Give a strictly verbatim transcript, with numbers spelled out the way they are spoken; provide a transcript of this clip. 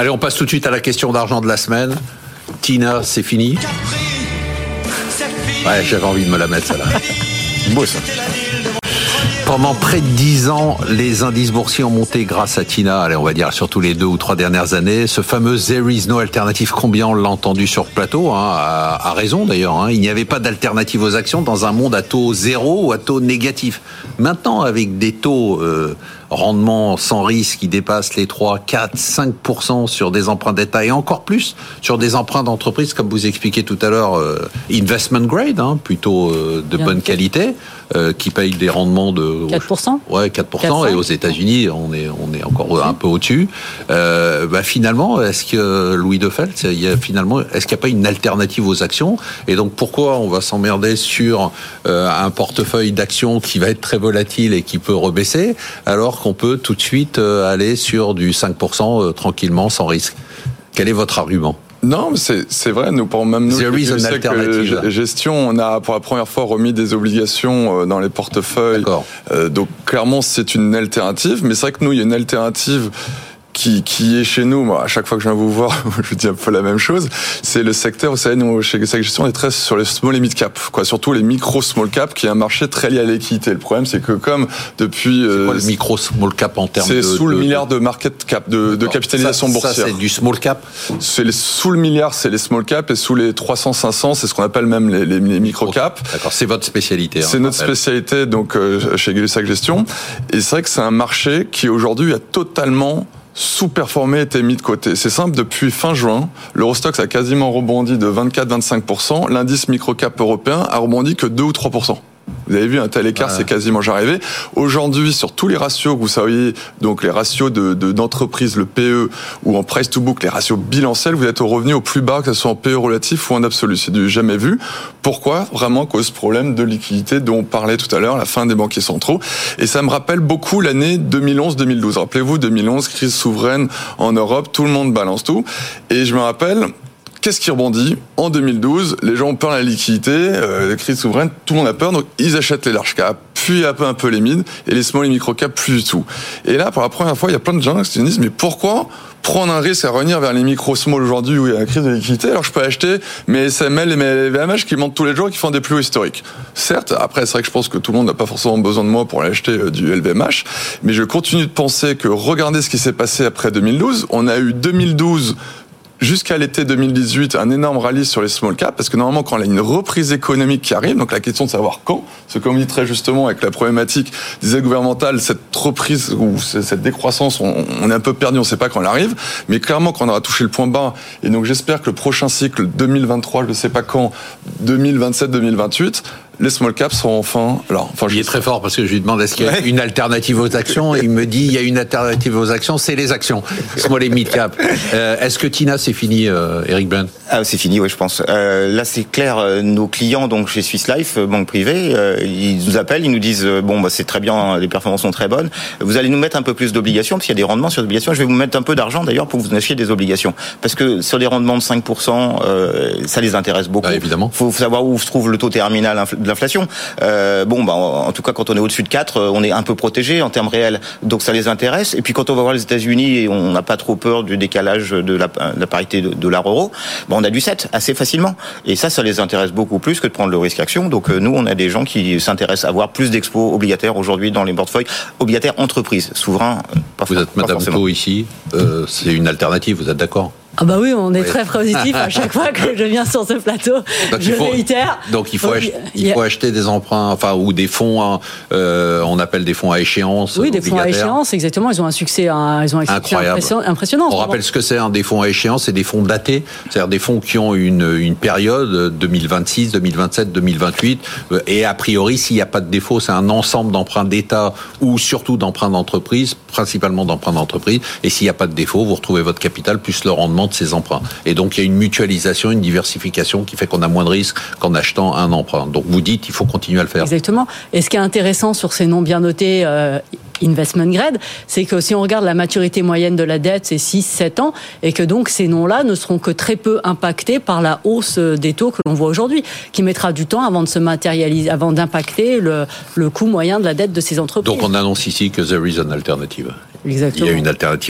Allez, on passe tout de suite à la question d'argent de la semaine. Tina, c'est fini. Ouais, j'avais envie de me la mettre, celle-là. Beau, ça. Pendant près de dix ans, les indices boursiers ont monté grâce à Tina. Allez, on va dire surtout les deux ou trois dernières années. Ce fameux There is no alternative, combien on l'a entendu sur le plateau, hein, à, à raison d'ailleurs. Hein. Il n'y avait pas d'alternative aux actions dans un monde à taux zéro ou à taux négatif. Maintenant, avec des taux euh, rendement sans risque qui dépassent les trois, quatre, cinq pour cent sur des emprunts d'État et encore plus sur des emprunts d'entreprise, comme vous expliquiez tout à l'heure, euh, investment grade, hein, plutôt euh, de Bien bonne fait. qualité, euh, qui payent des rendements de quatre pour cent Ouais, quatre pour cent, quatre pour cent. Et aux États-Unis, on est on est encore oui. un peu au-dessus. Euh, bah finalement, est-ce que Louis de Felt, il y a finalement, est-ce qu'il n'y a pas une alternative aux actions ? Et donc pourquoi on va s'emmerder sur euh, un portefeuille d'actions qui va être très volatile et qui peut rebaisser, alors qu'on peut tout de suite euh, aller sur du cinq pour cent euh, tranquillement, sans risque ? Quel est votre argument ? Non, c'est, c'est vrai, nous, pour même nous, que gestion, on a pour la première fois remis des obligations dans les portefeuilles. Euh, donc, clairement, c'est une alternative, mais c'est vrai que nous, il y a une alternative Qui, qui est chez nous, moi, à chaque fois que je viens vous voir, je vous dis un peu la même chose, c'est le secteur, vous savez, nous, chez Gilles Gestion, on est très sur les small et mid cap, quoi, surtout les micro small cap, qui est un marché très lié à l'équité. Le problème, c'est que comme depuis... C'est quoi euh, le micro small cap en termes de... C'est sous de, le milliard de market cap, de, de capitalisation ça, boursière. Ça, c'est du small cap c'est les, Sous le milliard, c'est les small cap, et sous les trois cents, cinq cents, c'est ce qu'on appelle même les, les, les micro cap. D'accord, c'est votre spécialité. C'est hein, notre rappelle. spécialité, donc, euh, chez Gilles Gestion. Et c'est vrai que c'est un marché qui, aujourd'hui, a totalement... sous-performé était mis de côté. C'est simple, depuis fin juin, l'Eurostoxx a quasiment rebondi de vingt-quatre à vingt-cinq pour cent, l'indice microcap européen a rebondi que deux ou trois pour cent. Vous avez vu, un tel écart, voilà. c'est quasiment jamais arrivé. Aujourd'hui, sur tous les ratios que vous savez, donc les ratios de, de, d'entreprise, le P E, ou en price to book, les ratios bilanciels, vous êtes au revenu au plus bas, que ce soit en P E relatif ou en absolu. C'est du jamais vu. Pourquoi ? Vraiment cause problème de liquidité dont on parlait tout à l'heure, la fin des banquiers centraux. Et ça me rappelle beaucoup l'année deux mille onze deux mille douze. Rappelez-vous, deux mille onze, crise souveraine en Europe, tout le monde balance tout. Et je me rappelle... Qu'est-ce qui rebondit ? En deux mille douze, les gens ont peur de la liquidité, euh, la crise souveraine, tout le monde a peur, donc ils achètent les large caps, puis un peu, un peu les mid, et les small et micro caps, plus du tout. Et là, pour la première fois, il y a plein de gens qui se disent, mais pourquoi prendre un risque à revenir vers les micro small aujourd'hui où il y a la crise de liquidité, alors je peux acheter mes S M L et mes L V M H qui montent tous les jours et qui font des plus hauts historiques. Certes, après, c'est vrai que je pense que tout le monde n'a pas forcément besoin de moi pour aller acheter du L V M H, mais je continue de penser que, regardez ce qui s'est passé après deux mille douze, on a eu deux mille douze jusqu'à l'été deux mille dix-huit, un énorme rallye sur les small caps, parce que normalement, quand il y a une reprise économique qui arrive, donc la question de savoir quand, ce qu'on dit très justement avec la problématique des aides gouvernementales, cette reprise ou cette décroissance, on, on est un peu perdu, on ne sait pas quand elle arrive, mais clairement, quand on aura touché le point bas, et donc j'espère que le prochain cycle deux mille vingt-trois, je ne sais pas quand, deux mille vingt-sept, deux mille vingt-huit, les small caps sont enfin là. Enfin, il est très fort parce que je lui demande est-ce qu'il y a une alternative aux actions et il me dit il y a une alternative aux actions, c'est les actions. Small et mid cap. Euh, est-ce que Tina, c'est fini, euh, Eric Bland ? Ah, c'est fini, oui, je pense. Euh, là, c'est clair. Nos clients, donc chez Swiss Life, banque privée, euh, ils nous appellent, ils nous disent euh, bon, bah, c'est très bien, les performances sont très bonnes. Vous allez nous mettre un peu plus d'obligations parce qu'il y a des rendements sur les obligations. Je vais vous mettre un peu d'argent d'ailleurs pour que vous achetiez des obligations parce que sur des rendements de cinq pour cent, euh, ça les intéresse beaucoup. Ah, évidemment. Faut savoir où se trouve le taux terminal infl- l'inflation. Euh, bon, bah, en tout cas, quand on est au-dessus de quatre, on est un peu protégé en termes réels. Donc, ça les intéresse. Et puis, quand on va voir les États-Unis, on n'a pas trop peur du décalage de la, de la parité de, de l'art-euro. Bah, on a du sept assez facilement. Et ça, ça les intéresse beaucoup plus que de prendre le risque action. Donc, euh, nous, on a des gens qui s'intéressent à avoir plus d'expos obligataires aujourd'hui dans les portefeuilles. Obligataires entreprises, souverains. Pas Vous fa- êtes Madame Pau ici. Euh, c'est une alternative. Vous êtes d'accord ? Ah bah oui, on est oui. très positif à chaque fois que je viens sur ce plateau. Donc je il faut, réitère. Donc il faut, donc, ach- il faut a... acheter des emprunts, enfin ou des fonds, hein, euh, on appelle des fonds à échéance. Oui, des fonds à échéance, exactement. Ils ont un succès, hein, ils ont un incroyable, succès impressionnant. On vraiment. rappelle ce que c'est, hein, des fonds à échéance, c'est des fonds datés, c'est-à-dire des fonds qui ont une une période deux mille vingt-six, deux mille vingt-sept, deux mille vingt-huit, et a priori s'il n'y a pas de défaut, c'est un ensemble d'emprunts d'État ou surtout d'emprunts d'entreprise, principalement d'emprunts d'entreprise. Et s'il n'y a pas de défaut, vous retrouvez votre capital plus le rendement de ces emprunts. Et donc, il y a une mutualisation, une diversification qui fait qu'on a moins de risques qu'en achetant un emprunt. Donc, vous dites, il faut continuer à le faire. Exactement. Et ce qui est intéressant sur ces noms bien notés, euh, investment grade, c'est que si on regarde la maturité moyenne de la dette, c'est six à sept ans, et que donc ces noms-là ne seront que très peu impactés par la hausse des taux que l'on voit aujourd'hui, qui mettra du temps avant de se matérialiser, avant d'impacter le, le coût moyen de la dette de ces entreprises. Donc, on annonce ici que there is an alternative. Exactement. Il y a une alternative.